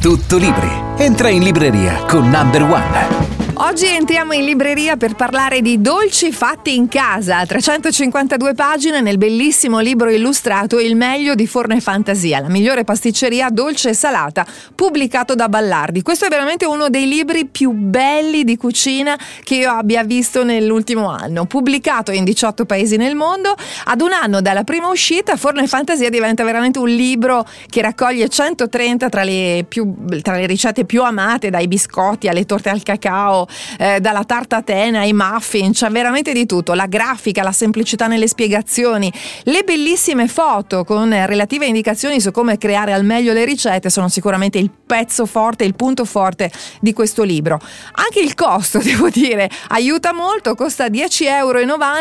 Tutto libri. Entra in libreria con Number One. Oggi entriamo in libreria per parlare di dolci fatti in casa, 352 pagine nel bellissimo libro illustrato Il meglio di Forno e Fantasia, la migliore pasticceria dolce e salata, pubblicato da Ballardi. Questo è veramente uno dei libri più belli di cucina che io abbia visto nell'ultimo anno. Pubblicato in 18 paesi nel mondo, ad un anno dalla prima uscita, Forno e Fantasia diventa veramente un libro che raccoglie 130 tra le ricette più amate, dai biscotti alle torte al cacao, dalla tarta Atena ai muffin, c'è veramente di tutto. La grafica, la semplicità nelle spiegazioni, le bellissime foto con relative indicazioni su come creare al meglio le ricette sono sicuramente il pezzo forte, il punto forte di questo libro. Anche il costo, devo dire, aiuta molto, costa 10,90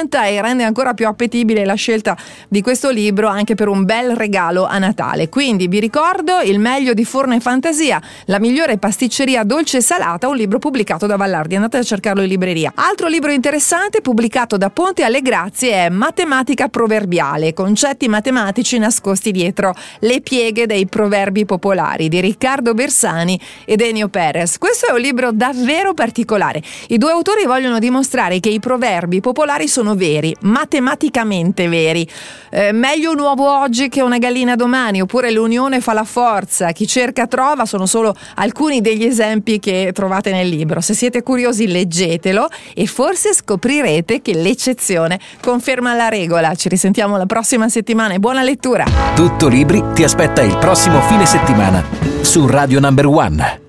€ e rende ancora più appetibile la scelta di questo libro anche per un bel regalo a Natale. Quindi vi ricordo Il meglio di Forno e Fantasia, la migliore pasticceria dolce e salata, un libro pubblicato da Vallar. Andate a cercarlo in libreria. Altro libro interessante pubblicato da Ponte alle Grazie è Matematica proverbiale, concetti matematici nascosti dietro le pieghe dei proverbi popolari, di Riccardo Bersani e Denio Perez. Questo è un libro davvero particolare. I due autori vogliono dimostrare che i proverbi popolari sono veri, matematicamente veri. Meglio un uovo oggi che una gallina domani, oppure l'unione fa la forza, chi cerca trova, sono solo alcuni degli esempi che trovate nel libro. Se siete curiosi, leggetelo e forse scoprirete che l'eccezione conferma la regola. Ci risentiamo la prossima settimana e buona lettura. Tutto libri ti aspetta il prossimo fine settimana su Radio Number One.